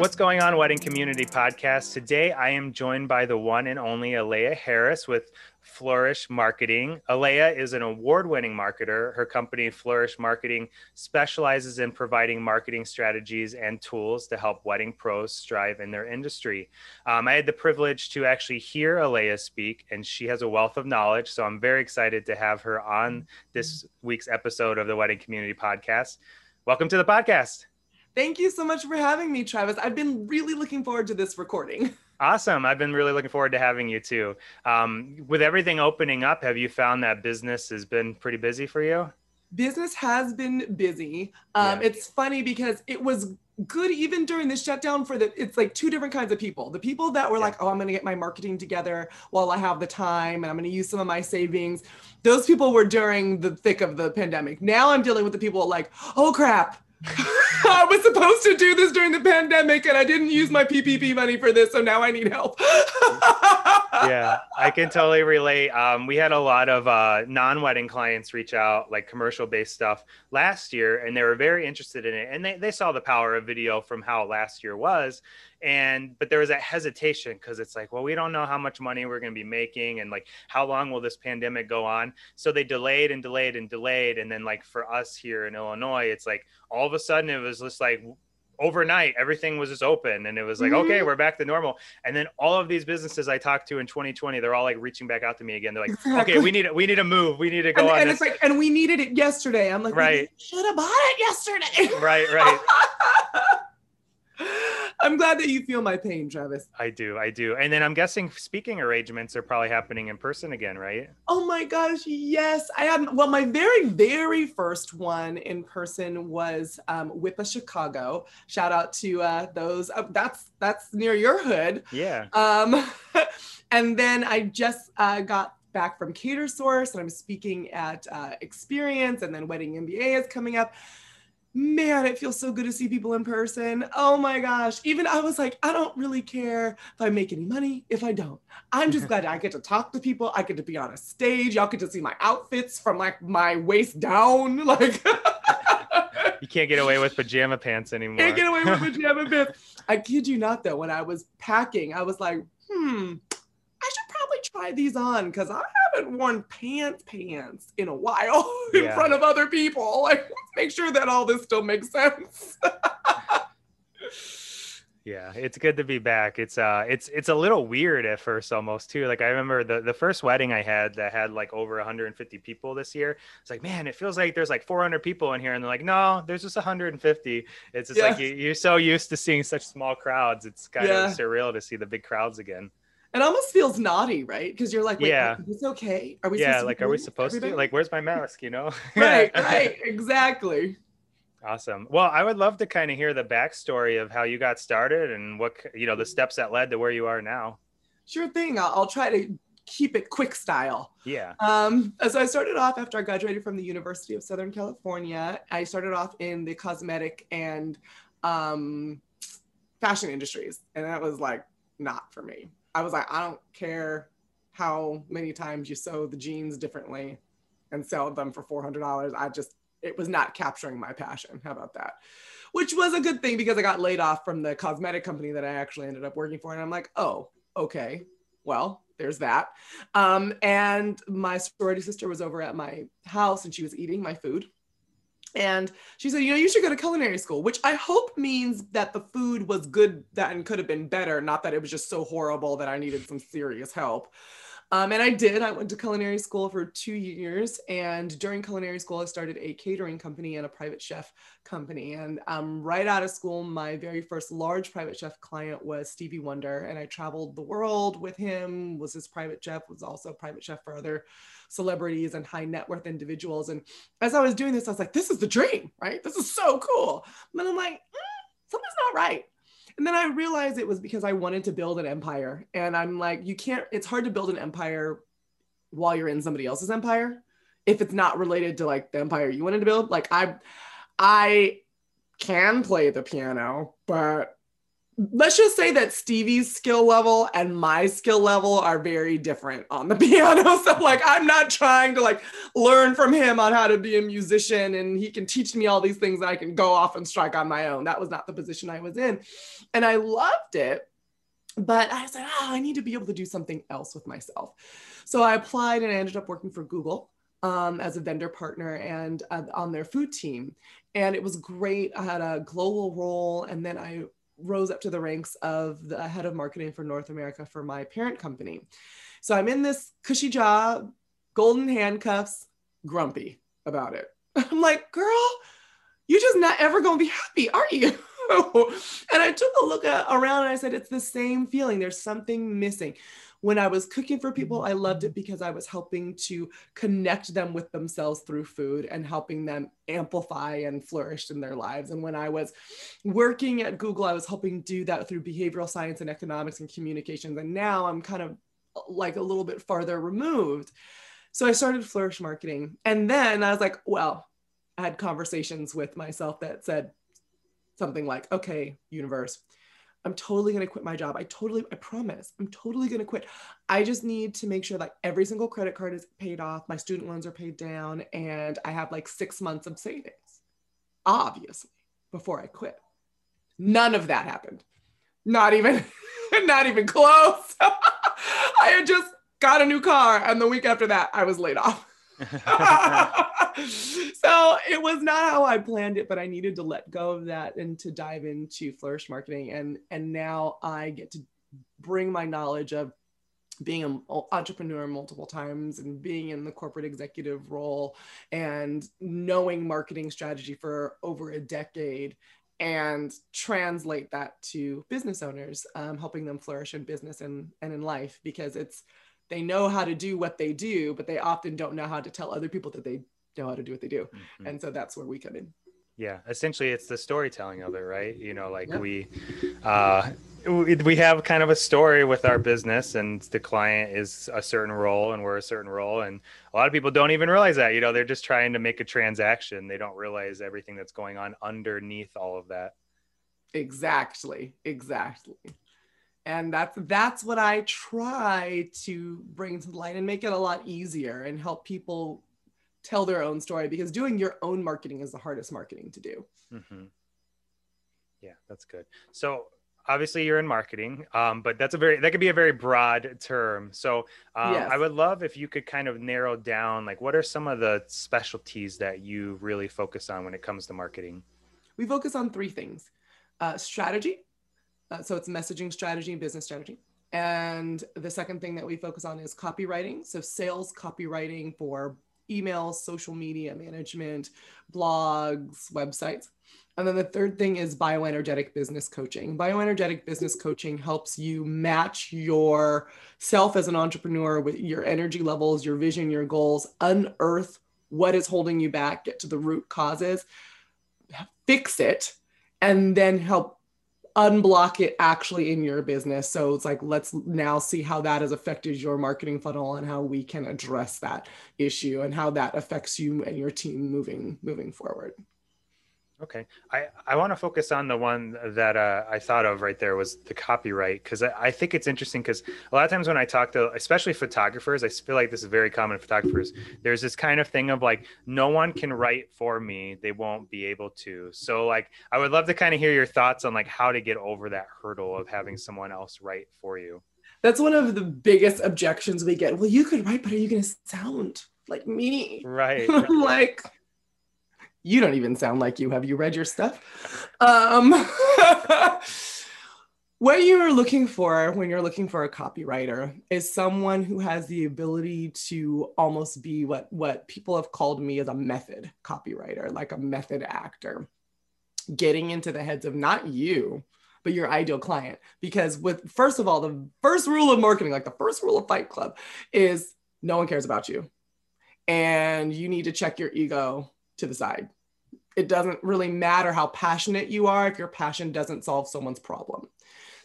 What's going on, Wedding Community Podcast? Today, I am joined by the one and only Aleya Harris with Flourish Marketing. Aleya is an award-winning marketer. Her company, Flourish Marketing, specializes in providing marketing strategies and tools to help wedding pros strive in their industry. I had the privilege to actually hear Aleya speak, and she has a wealth of knowledge, so I'm very excited to have her on this week's episode of the Wedding Community Podcast. Welcome to the podcast. Thank you so much for having me, Travis. I've been really looking forward to this recording. Awesome. I've been really looking forward to having you too. With everything opening up, have you found that business has been pretty busy for you? Business has been busy. Yeah. It's funny because it was good even during this shutdown for it's like two different kinds of people. The people that were like, oh, I'm going to get my marketing together while I have the time and I'm going to use some of my savings. Those people were during the thick of the pandemic. Now I'm dealing with the people like, oh crap. I was supposed to do this during the pandemic and I didn't use my PPP money for this. So now I need help. Yeah, I can totally relate. We had a lot of non-wedding clients reach out, like commercial-based stuff last year, and they were very interested in it. And they saw the power of video from how last year was. But there was that hesitation because it's like, well, we don't know how much money we're going to be making and like, how long will this pandemic go on? So they delayed and delayed and delayed. And then like for us here in Illinois, it's like all of a sudden it was just like overnight, everything was just open. And it was like, okay, we're back to normal. And then all of these businesses I talked to in 2020, they're all like reaching back out to me again. They're like, okay, we need to move. We need to go on. And it's like, and we needed it yesterday. I'm like, right. We should have bought it yesterday. Right. I'm glad that you feel my pain, Travis. I do. And then I'm guessing speaking arrangements are probably happening in person again, right? Oh my gosh, yes. My very, very first one in person was WIPA Chicago. Shout out to those. That's near your hood. Yeah. And then I just got back from Cater Source and I'm speaking at Experience, and then Wedding MBA is coming up. Man, it feels so good to see people in person. Oh my gosh. Even I was like, I don't really care if I make any money, if I don't. I'm just glad I get to talk to people. I get to be on a stage. Y'all get to see my outfits from like my waist down. Like you can't get away with pajama pants anymore. Can't get away with pajama pants. I kid you not though, when I was packing, I was like, I should probably try these on because I haven't worn pants in a while in front of other people. Like, let's make sure that all this still makes sense. Yeah, it's good to be back. It's a little weird at first almost too. Like I remember the first wedding I had that had like over 150 people this year. It's like, man, it feels like there's like 400 people in here. And they're like, no, there's just 150. It's just like, you're so used to seeing such small crowds. It's kind of surreal to see the big crowds again. It almost feels naughty, right? Because you're like, wait, is this okay? Are we supposed to? Like, where's my mask, you know? Right, exactly. Awesome. Well, I would love to kind of hear the backstory of how you got started and what, the steps that led to where you are now. Sure thing. I'll try to keep it quick style. Yeah. So I started off after I graduated from the University of Southern California. I started off in the cosmetic and fashion industries. And that was like, not for me. I was like, I don't care how many times you sew the jeans differently and sell them for $400. It was not capturing my passion. How about that? Which was a good thing because I got laid off from the cosmetic company that I actually ended up working for. And I'm like, oh, okay, well, there's that. And my sorority sister was over at my house and she was eating my food. And she said, you should go to culinary school, which I hope means that the food was good and could have been better, not that it was just so horrible that I needed some serious help. And I did. I went to culinary school for 2 years. And during culinary school, I started a catering company and a private chef company. And right out of school, my very first large private chef client was Stevie Wonder. And I traveled the world with him, was his private chef, was also a private chef for other celebrities and high net worth individuals. And as I was doing this, I was like, this is the dream, right? This is so cool. And I'm like, something's not right. And then I realized it was because I wanted to build an empire. And I'm like, it's hard to build an empire while you're in somebody else's empire if it's not related to like the empire you wanted to build. Like I can play the piano, but let's just say that Stevie's skill level and my skill level are very different on the piano. So like, I'm not trying to like learn from him on how to be a musician and he can teach me all these things and I can go off and strike on my own. That was not the position I was in. And I loved it, but I said, oh, I need to be able to do something else with myself. So I applied and I ended up working for Google as a vendor partner and on their food team. And it was great. I had a global role. And then I rose up to the ranks of the head of marketing for North America for my parent company. So I'm in this cushy job, golden handcuffs, grumpy about it. I'm like, girl, you're just not ever going to be happy, are you? And I took a look around and I said, it's the same feeling. There's something missing. When I was cooking for people, I loved it because I was helping to connect them with themselves through food and helping them amplify and flourish in their lives. And when I was working at Google, I was helping do that through behavioral science and economics and communications. And now I'm kind of like a little bit farther removed. So I started Flourish Marketing. And then I was like, well, I had conversations with myself that said something like, okay, universe, I'm totally going to quit my job. I promise, I'm totally going to quit. I just need to make sure that every single credit card is paid off. My student loans are paid down and I have like 6 months of savings, obviously, before I quit. None of that happened. Not even close. I had just got a new car. And the week after that, I was laid off. So it was not how I planned it, but I needed to let go of that and to dive into Flourish Marketing. And now I get to bring my knowledge of being an entrepreneur multiple times and being in the corporate executive role and knowing marketing strategy for over a decade and translate that to business owners, helping them flourish in business and in life, because they know how to do what they do, but they often don't know how to tell other people that they know how to do what they do. Mm-hmm. And so that's where we come in. Yeah. Essentially it's the storytelling of it, right? You know, like we have kind of a story with our business and the client is a certain role and we're a certain role. And a lot of people don't even realize that, you know, they're just trying to make a transaction. They don't realize everything that's going on underneath all of that. Exactly. Exactly. And that's what I try to bring to light and make it a lot easier and help people tell their own story, because doing your own marketing is the hardest marketing to do. Mm-hmm. Yeah, that's good. So obviously you're in marketing, but that could be a very broad term. So yes. I would love if you could kind of narrow down, like, what are some of the specialties that you really focus on when it comes to marketing? We focus on three things, strategy. So it's messaging strategy and business strategy. And the second thing that we focus on is copywriting. So sales copywriting for emails, social media management, blogs, websites. And then the third thing is bioenergetic business coaching. Bioenergetic business coaching helps you match yourself as an entrepreneur with your energy levels, your vision, your goals, unearth what is holding you back, get to the root causes, fix it, and then help unblock it actually in your business. So it's like, let's now see how that has affected your marketing funnel and how we can address that issue and how that affects you and your team moving forward. Okay. I want to focus on the one that I thought of right there was the copyright, because I think it's interesting because a lot of times when I talk to, especially photographers, I feel like this is very common in photographers. There's this kind of thing of like, no one can write for me. They won't be able to. So like, I would love to kind of hear your thoughts on like how to get over that hurdle of having someone else write for you. That's one of the biggest objections we get. Well, you could write, but are you going to sound like me? Right. I'm like... You don't even sound like you. Have you read your stuff? What you're looking for when you're looking for a copywriter is someone who has the ability to almost be what people have called me as a method copywriter, like a method actor, getting into the heads of not you, but your ideal client. Because first of all, the first rule of marketing, like the first rule of Fight Club, is no one cares about you. And you need to check your ego to the side. It doesn't really matter how passionate you are if your passion doesn't solve someone's problem.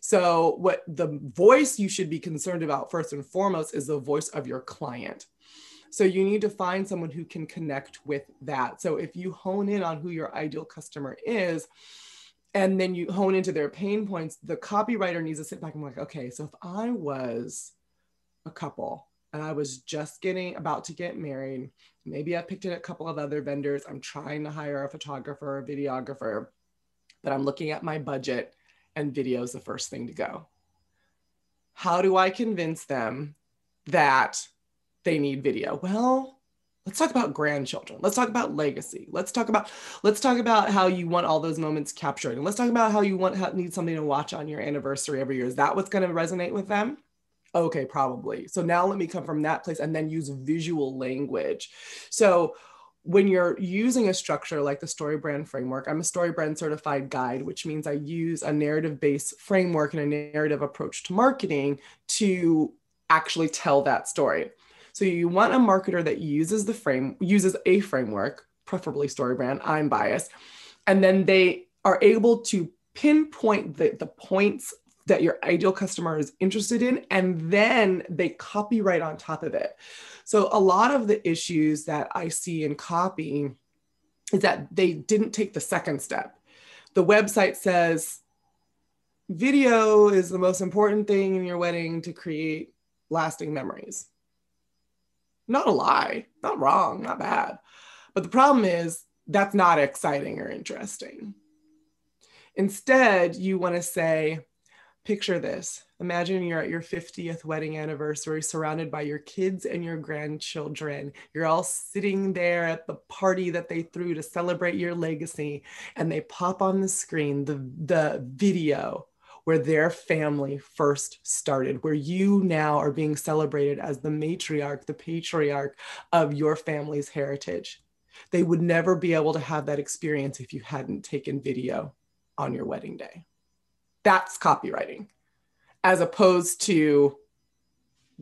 So what the voice you should be concerned about first and foremost is the voice of your client. So you need to find someone who can connect with that. So if you hone in on who your ideal customer is, and then you hone into their pain points, the copywriter needs to sit back and be like, okay, so if I was a couple and I was just about to get married, maybe I picked it a couple of other vendors, I'm trying to hire a photographer, a videographer, but I'm looking at my budget and video is the first thing to go. How do I convince them that they need video? Well, let's talk about grandchildren. Let's talk about legacy. Let's talk about how you want all those moments captured. And let's talk about how you need something to watch on your anniversary every year. Is that what's going to resonate with them? Okay, probably. So now let me come from that place and then use visual language. So when you're using a structure like the StoryBrand framework, I'm a StoryBrand certified guide, which means I use a narrative-based framework and a narrative approach to marketing to actually tell that story. So you want a marketer that uses a framework, preferably StoryBrand, I'm biased, and then they are able to pinpoint the points that your ideal customer is interested in, and then they copyright on top of it. So a lot of the issues that I see in copying is that they didn't take the second step. The website says, video is the most important thing in your wedding to create lasting memories. Not a lie, not wrong, not bad. But the problem is that's not exciting or interesting. Instead, you want to say, picture this. Imagine you're at your 50th wedding anniversary surrounded by your kids and your grandchildren. You're all sitting there at the party that they threw to celebrate your legacy, and they pop on the screen the video where their family first started, where you now are being celebrated as the matriarch, the patriarch of your family's heritage. They would never be able to have that experience if you hadn't taken video on your wedding day. That's copywriting, as opposed to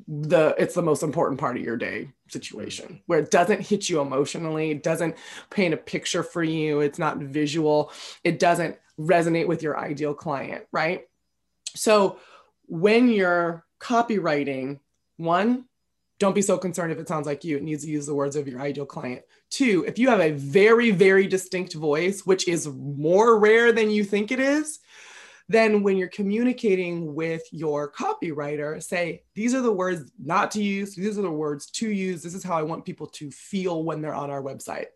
it's the most important part of your day situation, where it doesn't hit you emotionally, it doesn't paint a picture for you, it's not visual, it doesn't resonate with your ideal client, right? So when you're copywriting, one, don't be so concerned if it sounds like you. It needs to use the words of your ideal client. Two, if you have a very, very distinct voice, which is more rare than you think it is, then when you're communicating with your copywriter, say, these are the words not to use. These are the words to use. This is how I want people to feel when they're on our website.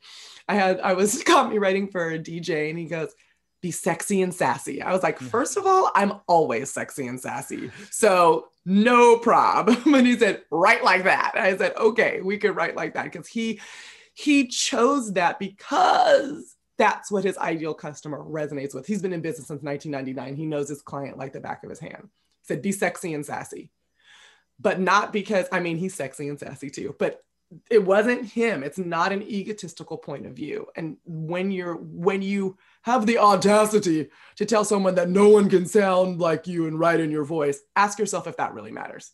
I was copywriting for a DJ and he goes, be sexy and sassy. I was like, first of all, I'm always sexy and sassy. So no prob. When he said, write like that. I said, okay, we could write like that. Because he chose that because that's what his ideal customer resonates with. He's been in business since 1999. He knows his client like the back of his hand. He said, be sexy and sassy. But not because, I mean, he's sexy and sassy too, but it wasn't him. It's not an egotistical point of view. And when you have the audacity to tell someone that no one can sound like you and write in your voice, ask yourself if that really matters.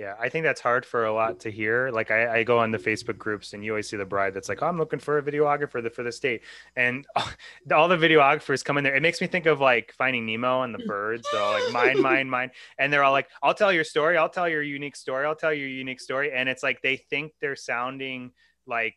Yeah, I think that's hard for a lot to hear. Like I go on the Facebook groups and you always see the bride that's like, oh, I'm looking for a videographer for this date. And all the videographers come in there. It makes me think of like Finding Nemo and the birds. They're all like, mine, mine, mine. And they're all like, I'll tell your story. I'll tell your unique story. I'll tell your unique story. And it's like, they think they're sounding like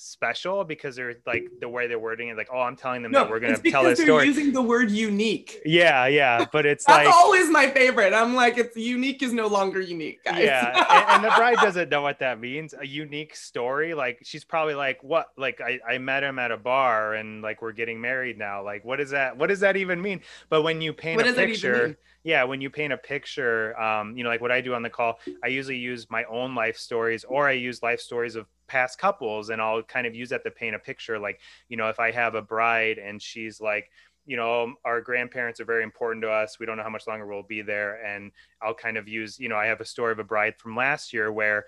special because they're like the way they're wording it, like, oh, I'm telling them that we're going to tell this story. Using the word unique. Yeah. But it's that's always my favorite. I'm like, it's unique is no longer unique, guys. Yeah. and the bride doesn't know what that means. A unique story. Like she's probably like, what? Like I met him at a bar and like, we're getting married now. Like, what is that? What does that even mean? But when you paint a picture, yeah, when you paint a picture, you know, like what I do on the call, I usually use my own life stories, or I use life stories of past couples, and I'll kind of use that to paint a picture. Like, you know, if I have a bride and she's like, you know, our grandparents are very important to us. We don't know how much longer we'll be there. And I'll kind of use, you know, I have a story of a bride from last year where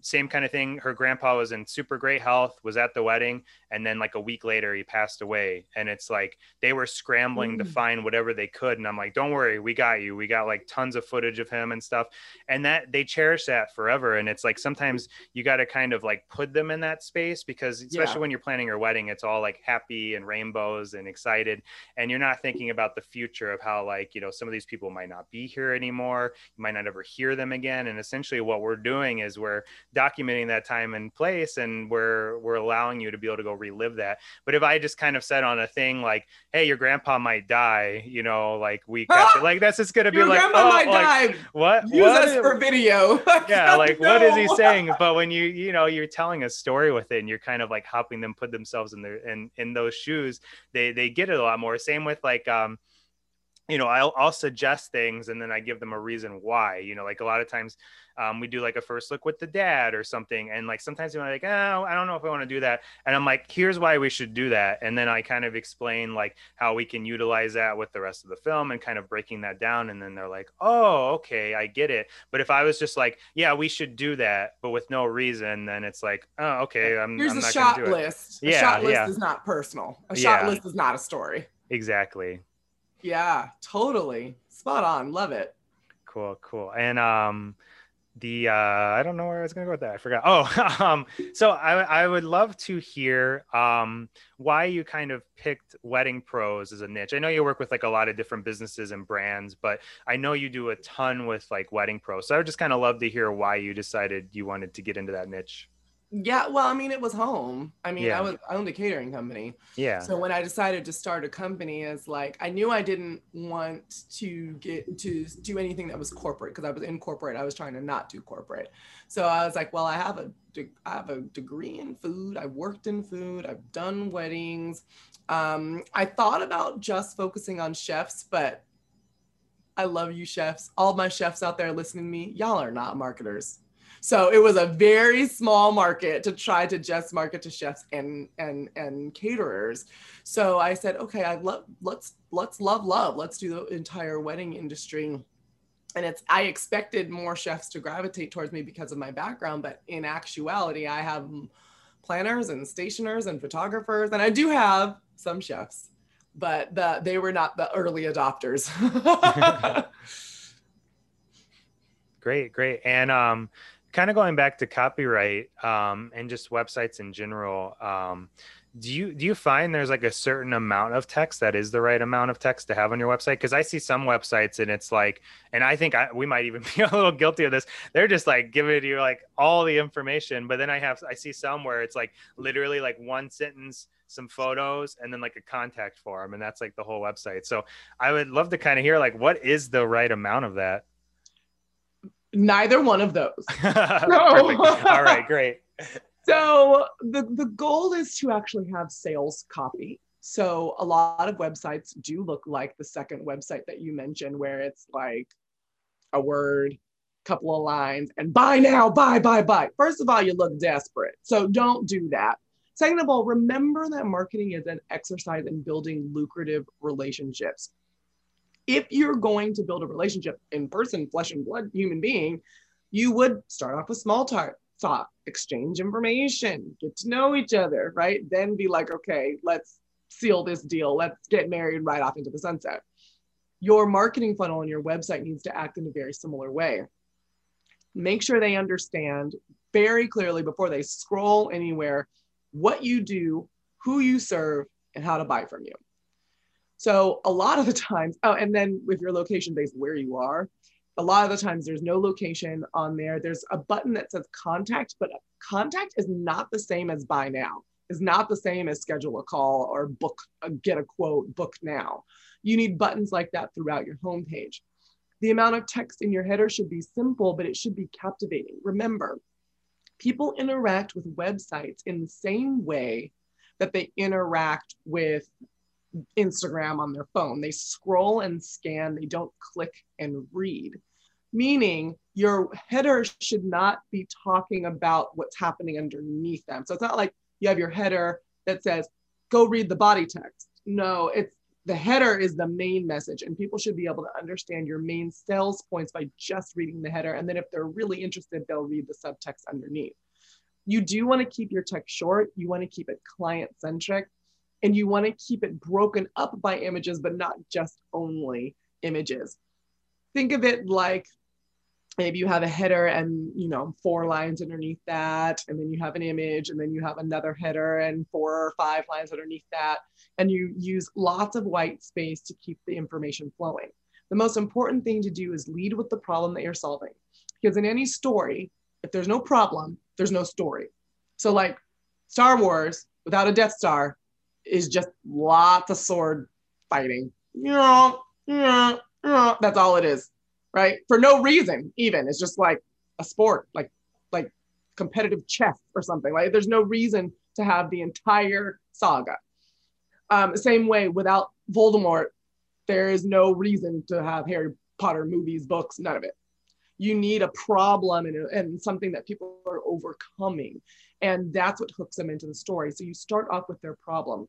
same kind of thing. Her grandpa was in super great health, was at the wedding. And then like a week later, he passed away. And it's like, they were scrambling to find whatever they could. And I'm like, don't worry, we got you. We got like tons of footage of him and stuff. And that they cherish that forever. And it's like, sometimes you got to kind of like put them in that space because especially when you're planning your wedding, it's all like happy and rainbows and excited. And you're not thinking about the future of how, like, you know, some of these people might not be here anymore. You might not ever hear them again. And essentially what we're doing is we're documenting that time and place, and we're allowing you to be able to go relive that. But if I just kind of said on a thing like, hey, your grandpa might die, you know, like we got like, that's just going to be like, grandma might die. What? Use us for video. Yeah. Like, what is he saying? But when you know, you're telling a story with it, and you're kind of like helping them put themselves in their, in those shoes, they get it a lot more. Same with like, you know, I'll suggest things and then I give them a reason why, you know, like a lot of times we do like a first look with the dad or something. And like, sometimes you're like, oh, I don't know if I want to do that. And I'm like, here's why we should do that. And then I kind of explain like how we can utilize that with the rest of the film and kind of breaking that down. And then they're like, oh, okay, I get it. But if I was just like, yeah, we should do that, but with no reason, then it's like, oh, okay, I'm not going to do it. Here's a shot list. Yeah, a shot list is not personal. A shot list is not a story. Exactly. Yeah, totally. Spot on. Love it. Cool. And I don't know where I was going to go with that. I forgot. Oh, so I would love to hear why you kind of picked wedding pros as a niche. I know you work with like a lot of different businesses and brands, but I know you do a ton with like wedding pros. So I would just kind of love to hear why you decided you wanted to get into that niche. Yeah, well, I mean, it was home. I mean, I owned a catering company. Yeah. So when I decided to start a company, it's like, I knew I didn't want to get to do anything that was corporate, because I was in corporate. I was trying to not do corporate. So I was like, well, I have a degree in food. I've worked in food. I've done weddings. I thought about just focusing on chefs, but I love you chefs. All my chefs out there listening to me, y'all are not marketers. So it was a very small market to try to just market to chefs and caterers. So I said, okay, let's do the entire wedding industry. And I expected more chefs to gravitate towards me because of my background, but in actuality, I have planners and stationers and photographers, and I do have some chefs, but they were not the early adopters. Great. And kind of going back to copyright and just websites in general, do you find there's like a certain amount of text that is the right amount of text to have on your website? Because I see some websites and it's like, and I think we might even be a little guilty of this. They're just like giving you like all the information, but then I see some where it's like literally like one sentence, some photos, and then like a contact form, and that's like the whole website. So I would love to kind of hear like, what is the right amount of that? Neither one of those. Perfect. All right, great. So the goal is to actually have sales copy. So a lot of websites do look like the second website that you mentioned, where it's like a word, couple of lines, and buy now, buy. First of all, you look desperate. So don't do that. Second of all, remember that marketing is an exercise in building lucrative relationships. If you're going to build a relationship in person, flesh and blood human being, you would start off with small talk, exchange information, get to know each other, right? Then be like, okay, let's seal this deal. Let's get married right off into the sunset. Your marketing funnel and your website needs to act in a very similar way. Make sure they understand very clearly before they scroll anywhere what you do, who you serve, and how to buy from you. So a lot of the times, and then with your location based where you are, a lot of the times there's no location on there. There's a button that says contact, but contact is not the same as buy now. It's not the same as schedule a call or get a quote, book now. You need buttons like that throughout your homepage. The amount of text in your header should be simple, but it should be captivating. Remember, people interact with websites in the same way that they interact with Instagram on their phone. They scroll and scan, they don't click and read. Meaning your header should not be talking about what's happening underneath them. So it's not like you have your header that says, go read the body text. No, it's the header is the main message, and people should be able to understand your main sales points by just reading the header. And then if they're really interested, they'll read the subtext underneath. You do want to keep your text short. You want to keep it client-centric. And you want to keep it broken up by images, but not just only images. Think of it like Maybe you have a header and, you know, 4 lines underneath that, and then you have an image, and then you have another header and 4 or 5 lines underneath that. And you use lots of white space to keep the information flowing. The most important thing to do is lead with the problem that you're solving, because in any story, if there's no problem, there's no story. So like Star Wars without a Death Star is just lots of sword fighting. That's all it is. Right? For no reason, even. It's just like a sport, like competitive chess or something. Like there's no reason to have the entire saga. Same way, without Voldemort, there is no reason to have Harry Potter movies, books, none of it. You need a problem and something that people are overcoming. And that's what hooks them into the story. So you start off with their problem.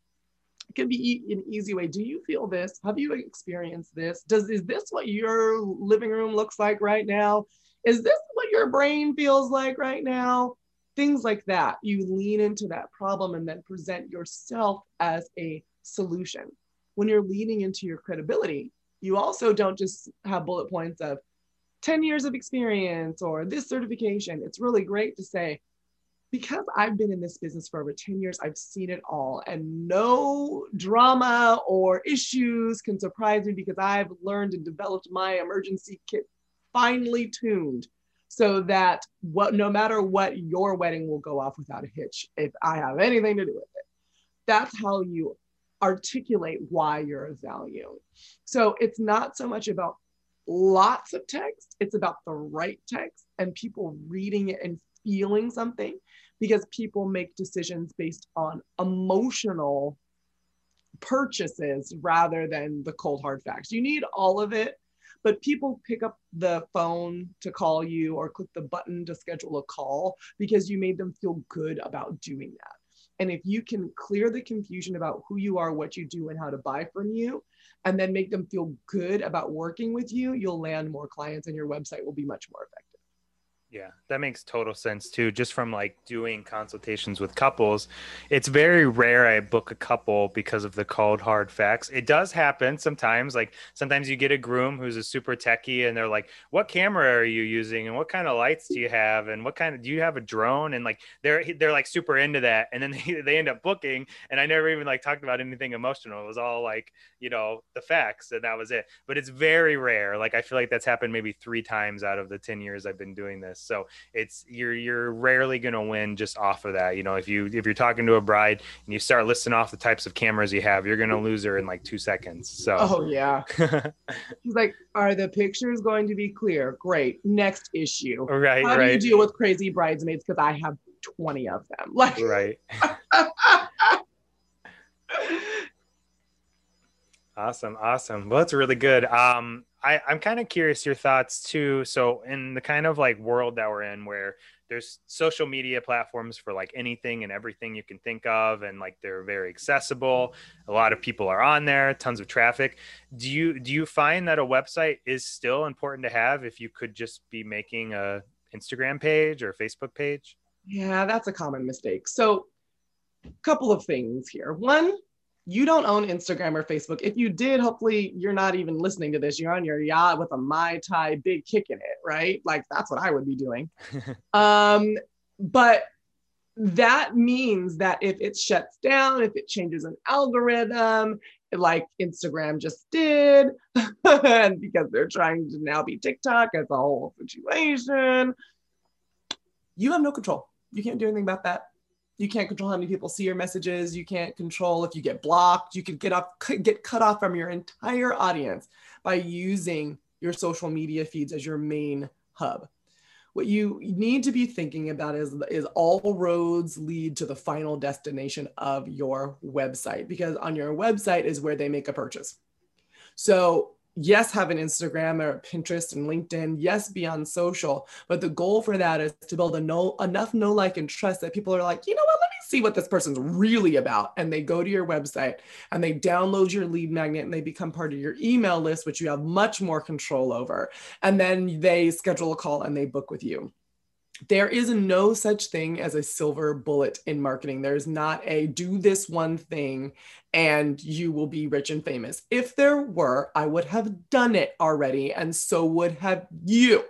It can be an easy way. Do you feel this? Have you experienced this? Is this what your living room looks like right now? Is this what your brain feels like right now? Things like that. You lean into that problem and then present yourself as a solution. When you're leaning into your credibility, you also don't just have bullet points of 10 years of experience or this certification. It's really great to say, because I've been in this business for over 10 years, I've seen it all, and no drama or issues can surprise me because I've learned and developed my emergency kit finely tuned so that no matter what, your wedding will go off without a hitch if I have anything to do with it. That's how you articulate why you're of value. So it's not so much about lots of text, it's about the right text and people reading it and feeling something, because people make decisions based on emotional purchases rather than the cold hard facts. You need all of it, but people pick up the phone to call you or click the button to schedule a call because you made them feel good about doing that. And if you can clear the confusion about who you are, what you do, and how to buy from you, and then make them feel good about working with you, you'll land more clients and your website will be much more effective. Yeah, that makes total sense too. Just from like doing consultations with couples, it's very rare I book a couple because of the cold hard facts. It does happen sometimes. Like sometimes you get a groom who's a super techie and they're like, what camera are you using? And what kind of lights do you have? And what kind of, do you have a drone? And like, they're like super into that. And then they end up booking. And I never even like talked about anything emotional. It was all like, you know, the facts, and that was it. But it's very rare. Like, I feel like that's happened maybe 3 times out of the 10 years I've been doing this. So it's, you're rarely going to win just off of that. You know, if you're talking to a bride and you start listing off the types of cameras you have, you're going to lose her in like 2 seconds. So, oh yeah. He's like, are the pictures going to be clear? Great. Next issue. Right. How do you deal with crazy bridesmaids? Cause I have 20 of them. Like, right. Awesome. Awesome. Well, that's really good. I'm kind of curious your thoughts too. So in the kind of like world that we're in where there's social media platforms for like anything and everything you can think of, and like they're very accessible. A lot of people are on there, tons of traffic. Do you find that a website is still important to have if you could just be making a Instagram page or a Facebook page? Yeah, that's a common mistake. So a couple of things here. One, you don't own Instagram or Facebook. If you did, hopefully you're not even listening to this. You're on your yacht with a Mai Tai big kick in it, right? Like that's what I would be doing. But that means that if it shuts down, if it changes an algorithm, like Instagram just did, and because they're trying to now be TikTok as a whole situation, you have no control. You can't do anything about that. You can't control how many people see your messages. You can't control if you get blocked. You could get cut off from your entire audience by using your social media feeds as your main hub. What you need to be thinking about is all roads lead to the final destination of your website, because on your website is where they make a purchase. So yes, have an Instagram or Pinterest and LinkedIn. Yes, be on social. But the goal for that is to build enough know, like, and trust that people are like, you know what, let me see what this person's really about. And they go to your website and they download your lead magnet and they become part of your email list, which you have much more control over. And then they schedule a call and they book with you. There is no such thing as a silver bullet in marketing. There's not a do this one thing and you will be rich and famous. If there were, I would have done it already, and so would have you.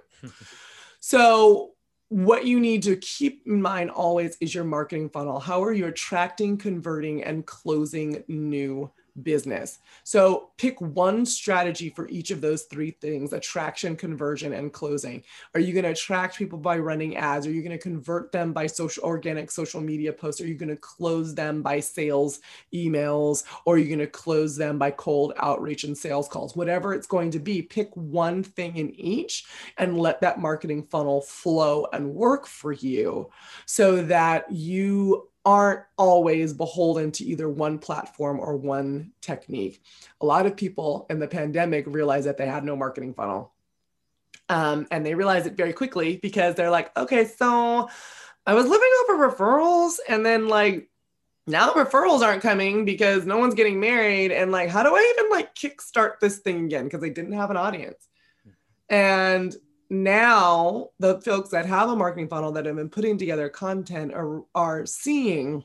So what you need to keep in mind always is your marketing funnel. How are you attracting, converting, and closing new business? So pick one strategy for each of those three things: attraction, conversion, and closing. Are you going to attract people by running ads? Are you going to convert them by organic social media posts? Are you going to close them by sales emails? Or are you going to close them by cold outreach and sales calls? Whatever it's going to be, pick one thing in each and let that marketing funnel flow and work for you so that you aren't always beholden to either one platform or one technique. A lot of people in the pandemic realized that they had no marketing funnel. And they realized it very quickly because they're like, okay, so I was living off of referrals, and then like now referrals aren't coming because no one's getting married. And like, how do I even like kickstart this thing again? Because they didn't have an audience. And now the folks that have a marketing funnel that have been putting together content are seeing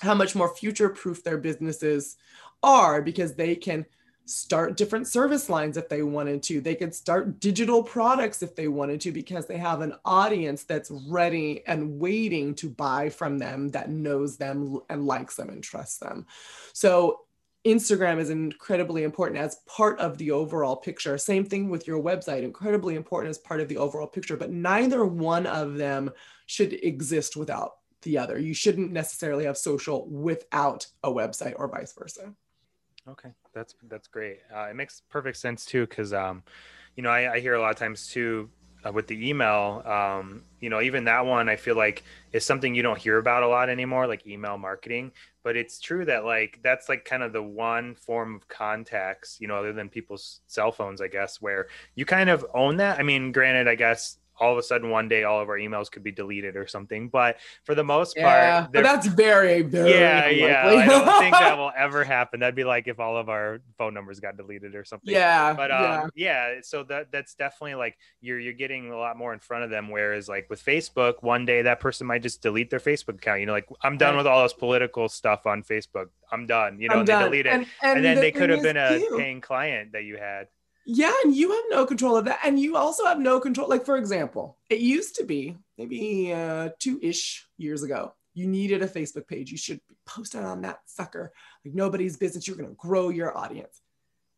how much more future-proof their businesses are, because they can start different service lines if they wanted to. They could start digital products if they wanted to, because they have an audience that's ready and waiting to buy from them, that knows them and likes them and trusts them. So Instagram is incredibly important as part of the overall picture. Same thing with your website, incredibly important as part of the overall picture, but neither one of them should exist without the other. You shouldn't necessarily have social without a website, or vice versa. Okay. That's great. It makes perfect sense too. Cause, you know, I hear a lot of times too, with the email, you know, even that one, I feel like is something you don't hear about a lot anymore, like email marketing. But it's true that like, that's like kind of the one form of contacts, you know, other than people's cell phones, I guess, where you kind of own that. I mean, granted, I guess all of a sudden one day, all of our emails could be deleted or something, but for the most part, but that's very, very unlikely. I don't think that will ever happen. That'd be like if all of our phone numbers got deleted or something. So that's definitely like you're getting a lot more in front of them. Whereas like with Facebook, one day that person might just delete their Facebook account. You know, like I'm done with all this political stuff on Facebook. I'm done. You know, and they delete it, and then they could have been a paying client that you had. Yeah. And you have no control of that. And you also have no control. Like, for example, it used to be maybe 2-ish years ago, you needed a Facebook page. You should post it on that sucker. Like nobody's business. You're going to grow your audience.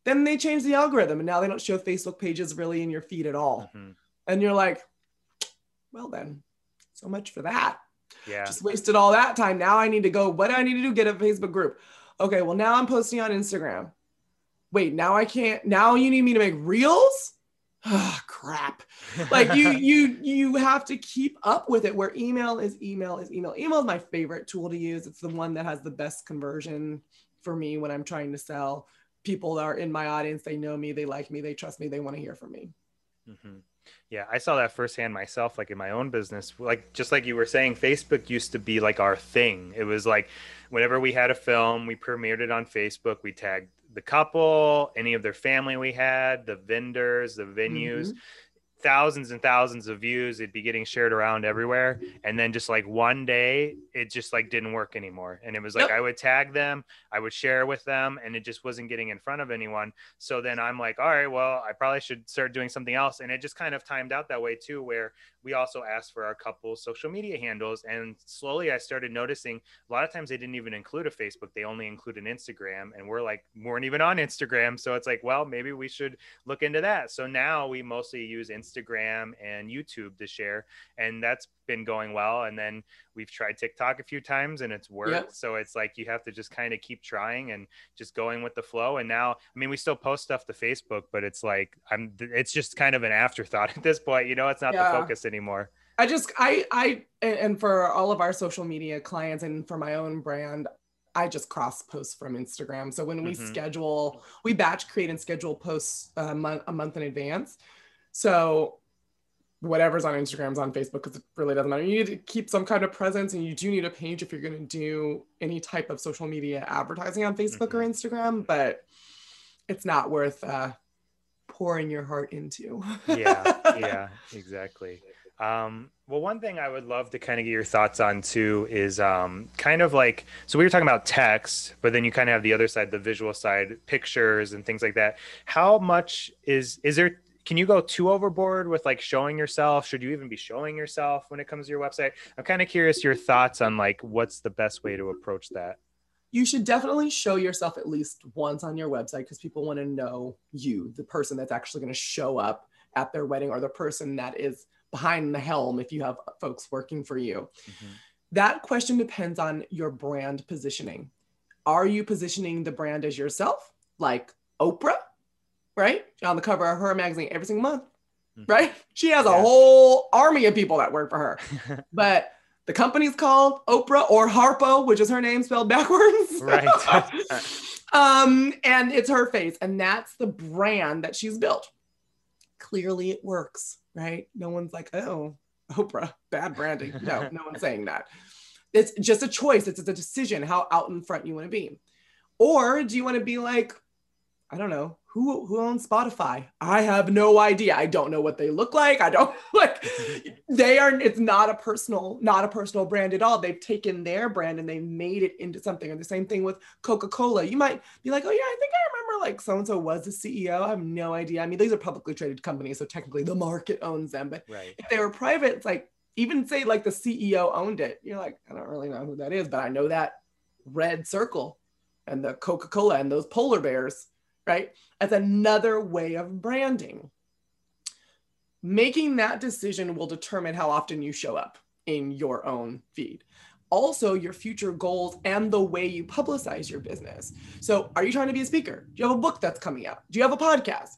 Then they changed the algorithm, and now they don't show Facebook pages really in your feed at all. Mm-hmm. And you're like, well then, so much for that. Yeah. Just wasted all that time. Now I need to go, what do I need to do? Get a Facebook group. Okay. Well, now I'm posting on Instagram. Wait, now I can't, now you need me to make reels? Oh, crap. Like you have to keep up with it, where email is email is email. Email is my favorite tool to use. It's the one that has the best conversion for me when I'm trying to sell. People that are in my audience, they know me, they like me, they trust me, they want to hear from me. Mm-hmm. Yeah, I saw that firsthand myself, like in my own business. Like, just like you were saying, Facebook used to be like our thing. It was like whenever we had a film, we premiered it on Facebook, we tagged the couple, any of their family we had, the vendors, the venues, mm-hmm. thousands and thousands of views. It'd be getting shared around everywhere. And then just like one day, it just like didn't work anymore. And it was like, I would tag them, I would share with them, and it just wasn't getting in front of anyone. So then I'm like, all right, well, I probably should start doing something else. And it just kind of timed out that way too, where we also asked for our couple's social media handles. And slowly I started noticing a lot of times they didn't even include a Facebook. They only include an Instagram, and we're like, we weren't even on Instagram. So it's like, well, maybe we should look into that. So now we mostly use Instagram and YouTube to share, and that's been going well. And then we've tried TikTok a few times and it's worked. Yep. So it's like, you have to just kind of keep trying and just going with the flow. And now, I mean, we still post stuff to Facebook, but it's like, it's just kind of an afterthought at this point, you know, it's not the focus anymore. And for all of our social media clients and for my own brand, I just cross post from Instagram. So when we mm-hmm. We batch create and schedule posts a month in advance. So whatever's on Instagram is on Facebook, because it really doesn't matter. You need to keep some kind of presence, and you do need a page if you're going to do any type of social media advertising on Facebook mm-hmm. or Instagram, but it's not worth pouring your heart into. Yeah, exactly. Well, one thing I would love to kind of get your thoughts on too is kind of like, so we were talking about text, but then you kind of have the other side, the visual side, pictures and things like that. How much is there can you go too overboard with like showing yourself? Should you even be showing yourself when it comes to your website? I'm kind of curious your thoughts on like, what's the best way to approach that? You should definitely show yourself at least once on your website because people want to know you, the person that's actually going to show up at their wedding or the person that is behind the helm if you have folks working for you. Mm-hmm. That question depends on your brand positioning. Are you positioning the brand as yourself? Like Oprah, right? On the cover of her magazine every single month, mm-hmm. right? She has a whole army of people that work for her. But the company's called Oprah or Harpo, which is her name spelled backwards. Right. And it's her face. And that's the brand that she's built. Clearly it works, right? No one's like, oh, Oprah, bad branding. No, no one's saying that. It's just a choice. It's a decision how out in front you want to be. Or do you want to be like, I don't know, who owns Spotify? I have no idea. I don't know what they look like. I don't like, they are, it's not a personal brand at all. They've taken their brand and they've made it into something. And the same thing with Coca-Cola. You might be like, oh yeah, I think I remember like so-and-so was the CEO. I have no idea. I mean, these are publicly traded companies. So technically the market owns them, but right. if they were private, it's like, even say like the CEO owned it. You're like, I don't really know who that is, but I know that red circle and the Coca-Cola and those polar bears, right? As another way of branding. Making that decision will determine how often you show up in your own feed. Also your future goals and the way you publicize your business. So are you trying to be a speaker? Do you have a book that's coming out? Do you have a podcast?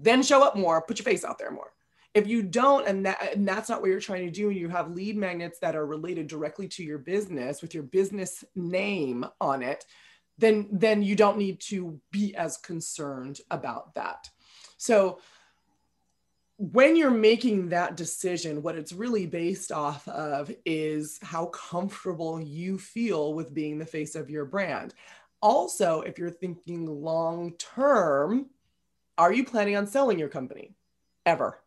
Then show up more, put your face out there more. If you don't, and that's not what you're trying to do, and you have lead magnets that are related directly to your business with your business name on it, then you don't need to be as concerned about that. So when you're making that decision, what it's really based off of is how comfortable you feel with being the face of your brand. Also, if you're thinking long-term, are you planning on selling your company ever?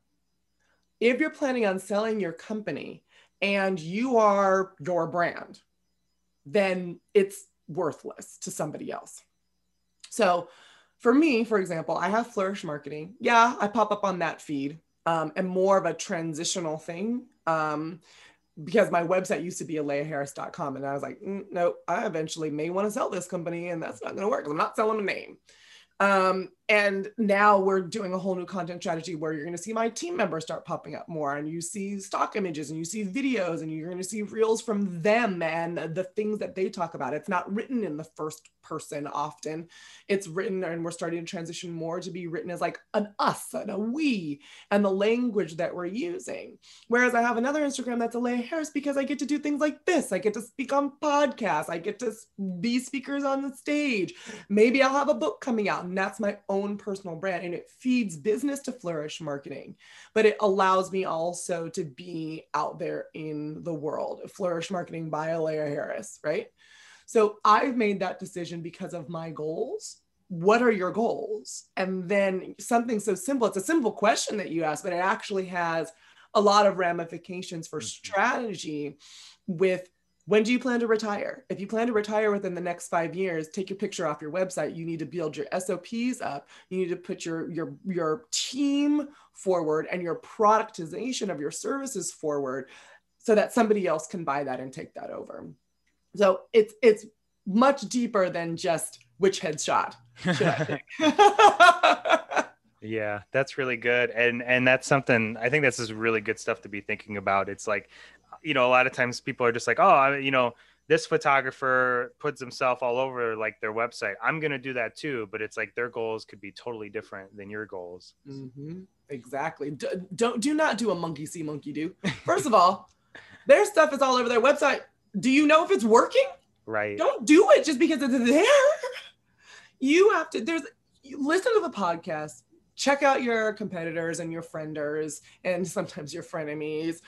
If you're planning on selling your company and you are your brand, then it's worthless to somebody else. So for me, for example, I have Flourish Marketing. Yeah, I pop up on that feed and more of a transitional thing because my website used to be aleyaharris.com. And I was like, no, I eventually may want to sell this company and that's not going to work. I'm not selling a name. And now we're doing a whole new content strategy where you're going to see my team members start popping up more and you see stock images and you see videos and you're going to see reels from them and the things that they talk about. It's not written in the first person often. It's written, and we're starting to transition more to be written as like an us and a we and the language that we're using. Whereas I have another Instagram that's Aleya Harris because I get to do things like this. I get to speak on podcasts. I get to be speakers on the stage. Maybe I'll have a book coming out and that's my own personal brand, and it feeds business to Flourish Marketing, but it allows me also to be out there in the world. Flourish Marketing by Aleya Harris, right? So I've made that decision because of my goals. What are your goals? And then something so simple, it's a simple question that you ask, but it actually has a lot of ramifications for strategy with when do you plan to retire? If you plan to retire within the next 5 years, take your picture off your website. You need to build your SOPs up. You need to put your team forward and your productization of your services forward so that somebody else can buy that and take that over. So it's much deeper than just which headshot should I take. Yeah, that's really good. And that's something, I think this is really good stuff to be thinking about. It's like, you know, a lot of times people are just like, oh, you know, this photographer puts himself all over like their website. I'm going to do that too. But it's like their goals could be totally different than your goals. Mm-hmm. Exactly. Do not do a monkey see, monkey do. First of all, their stuff is all over their website. Do you know if it's working? Right. Don't do it just because it's there. You have to, listen to the podcast, check out your competitors and your frienders and sometimes your frenemies.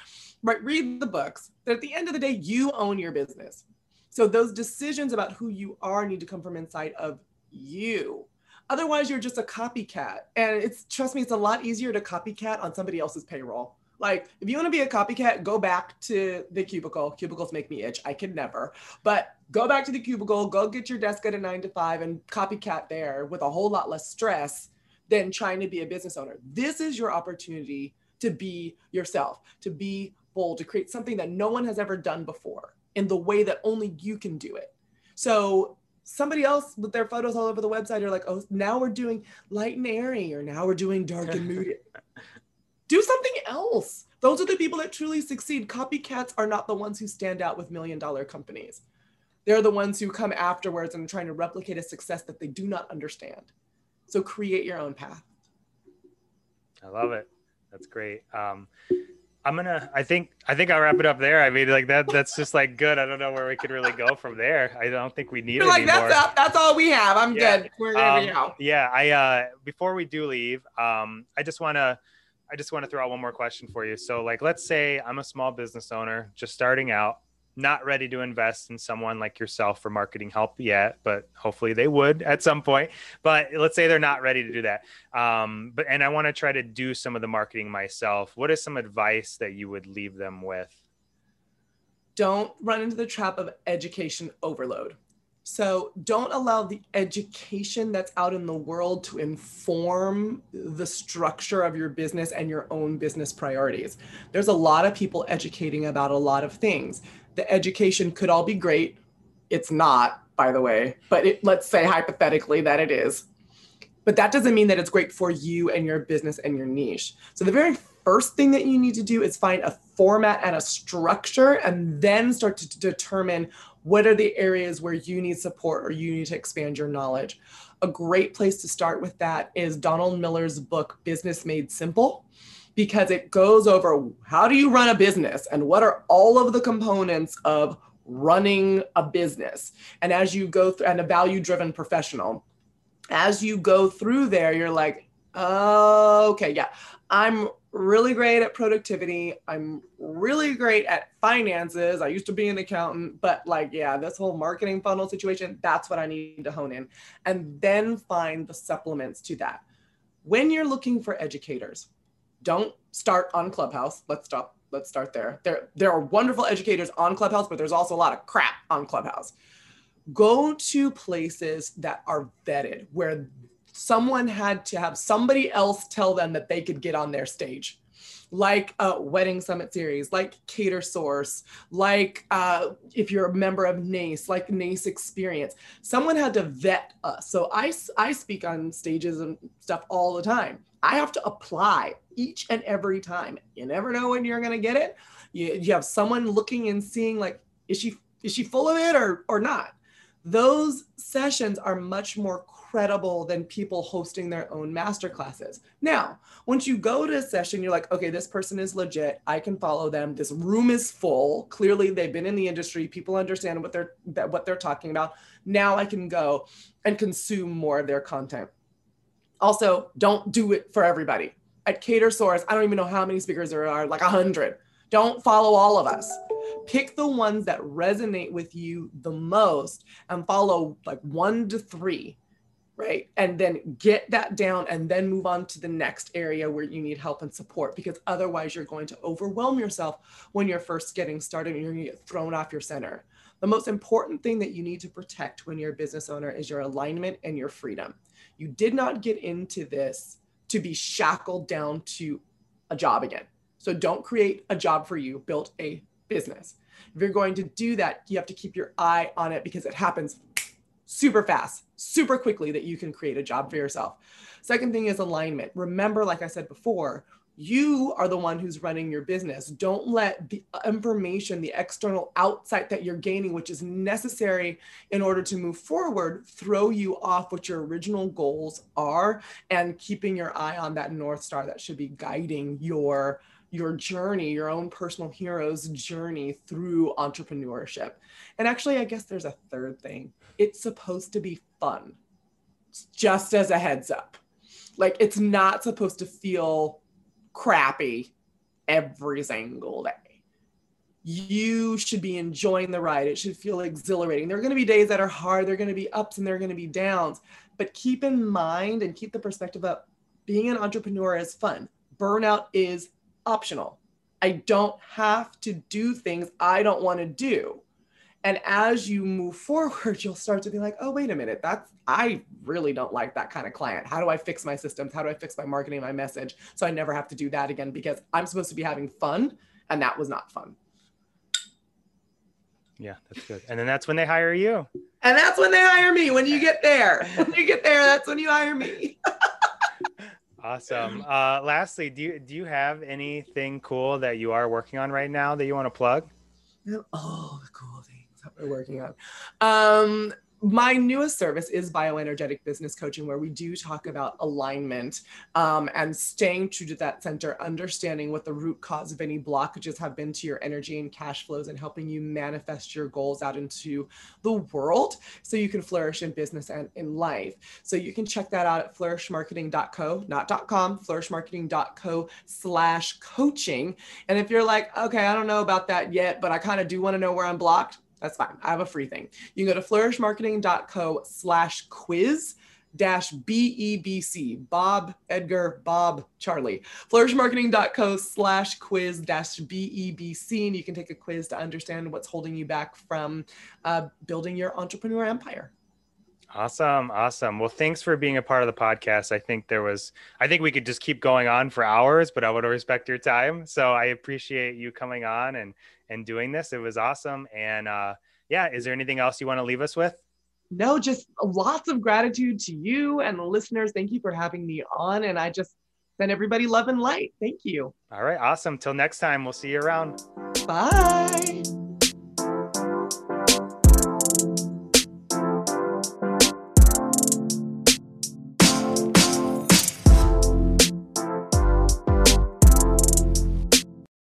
Right, read the books, but at the end of the day, you own your business. So those decisions about who you are need to come from inside of you. Otherwise, you're just a copycat. And it's, trust me, it's a lot easier to copycat on somebody else's payroll. Like if you want to be a copycat, go back to the cubicle. Cubicles make me itch. I could never, but go back to the cubicle, go get your desk at a 9 to 5 and copycat there with a whole lot less stress than trying to be a business owner. This is your opportunity to be yourself, to be bold, to create something that no one has ever done before in the way that only you can do it. So somebody else with their photos all over the website are like, oh, now we're doing light and airy, or now we're doing dark and moody. Do something else. Those are the people that truly succeed. Copycats are not the ones who stand out with $1 million companies. They're the ones who come afterwards and trying to replicate a success that they do not understand. So create your own path. I love it. That's great. I think I'll wrap it up there. I mean, like that's just like good. I don't know where we could really go from there. I don't think we need it anymore. That's all we have. I'm good. We're gonna be out. Yeah. Before we do leave, I just want to throw out one more question for you. So like, let's say I'm a small business owner, just starting out, not ready to invest in someone like yourself for marketing help yet, but hopefully they would at some point. But let's say they're not ready to do that. And I want to try to do some of the marketing myself. What is some advice that you would leave them with? Don't run into the trap of education overload. So don't allow the education that's out in the world to inform the structure of your business and your own business priorities. There's a lot of people educating about a lot of things. The education could all be great. It's not, by the way, but let's say hypothetically that it is. But that doesn't mean that it's great for you and your business and your niche. So the very first thing that you need to do is find a format and a structure, and then start to determine what are the areas where you need support or you need to expand your knowledge. A great place to start with that is Donald Miller's book, Business Made Simple, because it goes over how do you run a business and what are all of the components of running a business. And as you go through, and a value-driven professional, as you go through there, you're like, oh, okay, yeah, I'm really great at productivity. I'm really great at finances. I used to be an accountant, but like, yeah, this whole marketing funnel situation, that's what I need to hone in. And then find the supplements to that. When you're looking for educators, don't start on Clubhouse. Let's start there. There are wonderful educators on Clubhouse, but there's also a lot of crap on Clubhouse. Go to places that are vetted, where someone had to have somebody else tell them that they could get on their stage, like Wedding Summit Series, like Cater Source, like if you're a member of NACE, like NACE Experience. Someone had to vet us. So I speak on stages and stuff all the time. I have to apply each and every time. You never know when you're going to get it. You have someone looking and seeing, like, is she full of it or not? Those sessions are much more credible than people hosting their own masterclasses. Now, once you go to a session, you're like, okay, this person is legit. I can follow them. This room is full. Clearly, they've been in the industry. People understand what they're talking about. Now I can go and consume more of their content. Also, don't do it for everybody. At Cater Source, I don't even know how many speakers there are, like 100. Don't follow all of us. Pick the ones that resonate with you the most and follow like 1 to 3, right? And then get that down and then move on to the next area where you need help and support, because otherwise you're going to overwhelm yourself when you're first getting started and you're going to get thrown off your center. The most important thing that you need to protect when you're a business owner is your alignment and your freedom. You did not get into this to be shackled down to a job again. So don't create a job for you, build a business. If you're going to do that, you have to keep your eye on it, because it happens super fast, super quickly, that you can create a job for yourself. Second thing is alignment. Remember, like I said before, you are the one who's running your business. Don't let the information, the external outside that you're gaining, which is necessary in order to move forward, throw you off what your original goals are, and keeping your eye on that North Star that should be guiding your journey, your own personal hero's journey through entrepreneurship. And actually, I guess there's a third thing. It's supposed to be fun, just as a heads up. Like, it's not supposed to feel crappy every single day. You should be enjoying the ride. It should feel exhilarating. There are going to be days that are hard. There are going to be ups and there are going to be downs, but keep in mind and keep the perspective of being an entrepreneur is fun. Burnout is optional. I don't have to do things I don't want to do. And as you move forward, you'll start to be like, oh, wait a minute, I really don't like that kind of client. How do I fix my systems? How do I fix my marketing, my message? So I never have to do that again, because I'm supposed to be having fun, and that was not fun. Yeah, that's good. And then that's when they hire you. And that's when they hire me, when you get there. When you get there, that's when you hire me. Awesome. Lastly, do you have anything cool that you are working on right now that you want to plug? Oh, the cool things that we're working on. My newest service is bioenergetic business coaching, where we do talk about alignment and staying true to that center, understanding what the root cause of any blockages have been to your energy and cash flows, and helping you manifest your goals out into the world so you can flourish in business and in life. So you can check that out at flourishmarketing.co, not .com, flourishmarketing.co/coaching. And if you're like, okay, I don't know about that yet, but I kind of do want to know where I'm blocked, that's fine. I have a free thing. You can go to flourishmarketing.co/quiz-BEBC. Bob, Edgar, Bob, Charlie. flourishmarketing.co/quiz-BEBC. And you can take a quiz to understand what's holding you back from building your entrepreneur empire. Awesome. Awesome. Well, thanks for being a part of the podcast. I think we could just keep going on for hours, but I would respect your time. So I appreciate you coming on and doing this. It was awesome. And yeah, is there anything else you want to leave us with? No, just lots of gratitude to you and the listeners. Thank you for having me on. And I just send everybody love and light. Thank you. All right. Awesome. Till next time. We'll see you around. Bye.